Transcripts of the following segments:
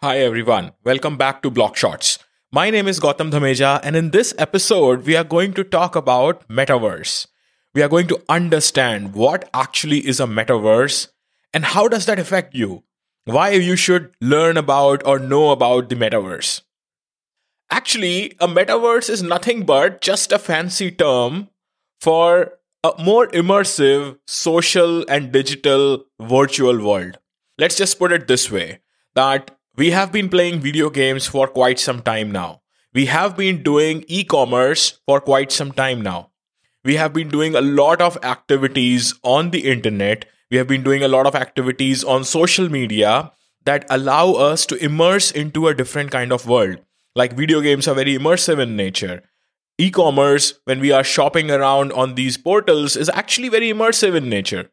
Hi everyone, welcome back to Block Shots. My name is Gautam Dhameja, and in this episode, we are going to talk about metaverse. We are going to understand what actually is a metaverse and how does that affect you? Why you should learn about or know about the metaverse. Actually, a metaverse is nothing but just a fancy term for a more immersive social and digital virtual world. Let's just put it this way, that we have been playing video games for quite some time now. We have been doing e-commerce for quite some time now. We have been doing a lot of activities on the internet. We have been doing a lot of activities on social media that allow us to immerse into a different kind of world. Like video games are very immersive in nature. E-commerce, when we are shopping around on these portals, is actually very immersive in nature.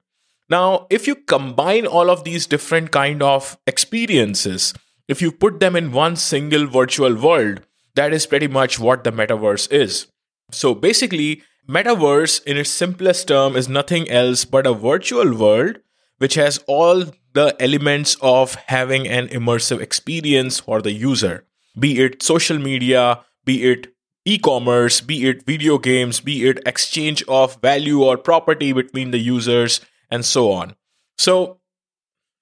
Now, if you combine all of these different kind of experiences, if you put them in one single virtual world, that is pretty much what the metaverse is. So basically, metaverse in its simplest term is nothing else but a virtual world which has all the elements of having an immersive experience for the user. Be it social media, be it e-commerce, be it video games, be it exchange of value or property between the users, and so on.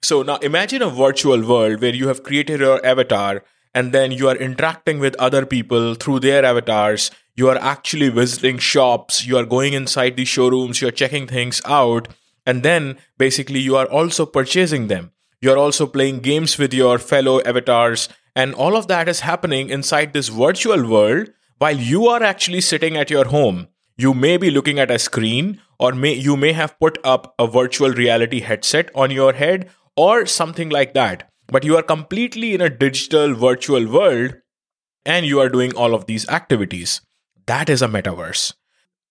So now imagine a virtual world where you have created your avatar and then you are interacting with other people through their avatars. You are actually visiting shops, you are going inside the showrooms, you are checking things out, and then basically you are also purchasing them. You are also playing games with your fellow avatars, and all of that is happening inside this virtual world while you are actually sitting at your home. You may be looking at a screen, or you may have put up a virtual reality headset on your head, or something like that. But you are completely in a digital virtual world and you are doing all of these activities. That is a metaverse.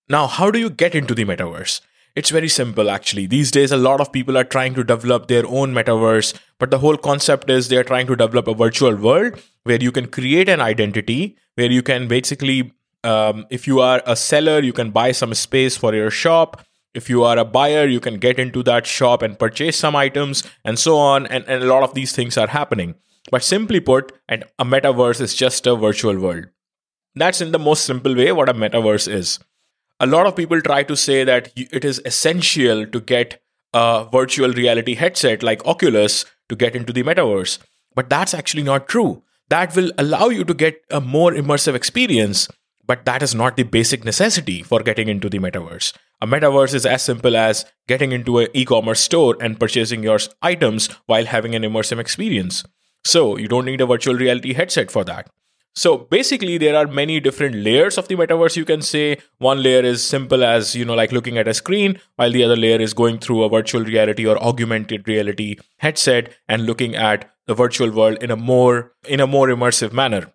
Now, how do you get into the metaverse? It's very simple actually. These days, a lot of people are trying to develop their own metaverse, but the whole concept is they are trying to develop a virtual world where you can create an identity, where you can basically, if you are a seller, you can buy some space for your shop. If you are a buyer, you can get into that shop and purchase some items and so on. And a lot of these things are happening. But simply put, a metaverse is just a virtual world. That's in the most simple way what a metaverse is. A lot of people try to say that it is essential to get a virtual reality headset like Oculus to get into the metaverse. But that's actually not true. That will allow you to get a more immersive experience. But that is not the basic necessity for getting into the metaverse. A metaverse is as simple as getting into an e-commerce store and purchasing your items while having an immersive experience. So you don't need a virtual reality headset for that. So basically, there are many different layers of the metaverse, you can say. One layer is simple as, like looking at a screen, while the other layer is going through a virtual reality or augmented reality headset and looking at the virtual world in a more immersive manner.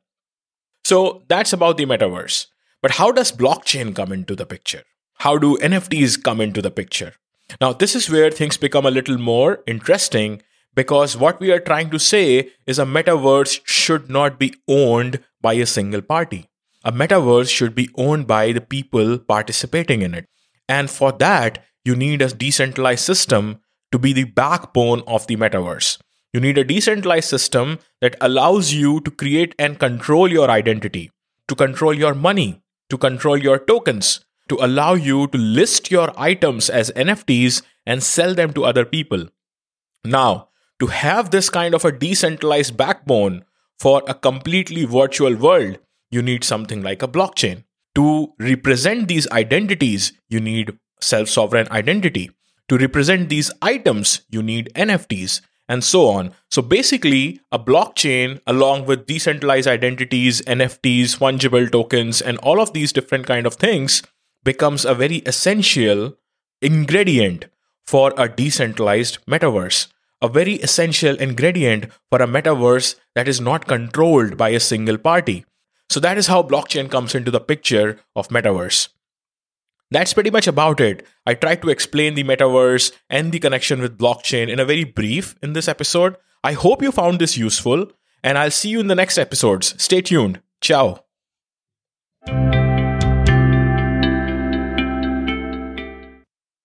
So that's about the metaverse. But how does blockchain come into the picture? How do NFTs come into the picture? Now, this is where things become a little more interesting, because what we are trying to say is a metaverse should not be owned by a single party. A metaverse should be owned by the people participating in it. And for that, you need a decentralized system to be the backbone of the metaverse. You need a decentralized system that allows you to create and control your identity, to control your money, to control your tokens, to allow you to list your items as NFTs and sell them to other people. Now, to have this kind of a decentralized backbone for a completely virtual world, you need something like a blockchain. To represent these identities, you need self-sovereign identity. To represent these items, you need NFTs, and so on. So basically, a blockchain, along with decentralized identities, NFTs, fungible tokens, and all of these different kind of things, becomes a very essential ingredient for a decentralized metaverse. A very essential ingredient for a metaverse that is not controlled by a single party. So that is how blockchain comes into the picture of metaverse. That's pretty much about it. I tried to explain the metaverse and the connection with blockchain in a very brief in this episode. I hope you found this useful, and I'll see you in the next episodes. Stay tuned. Ciao.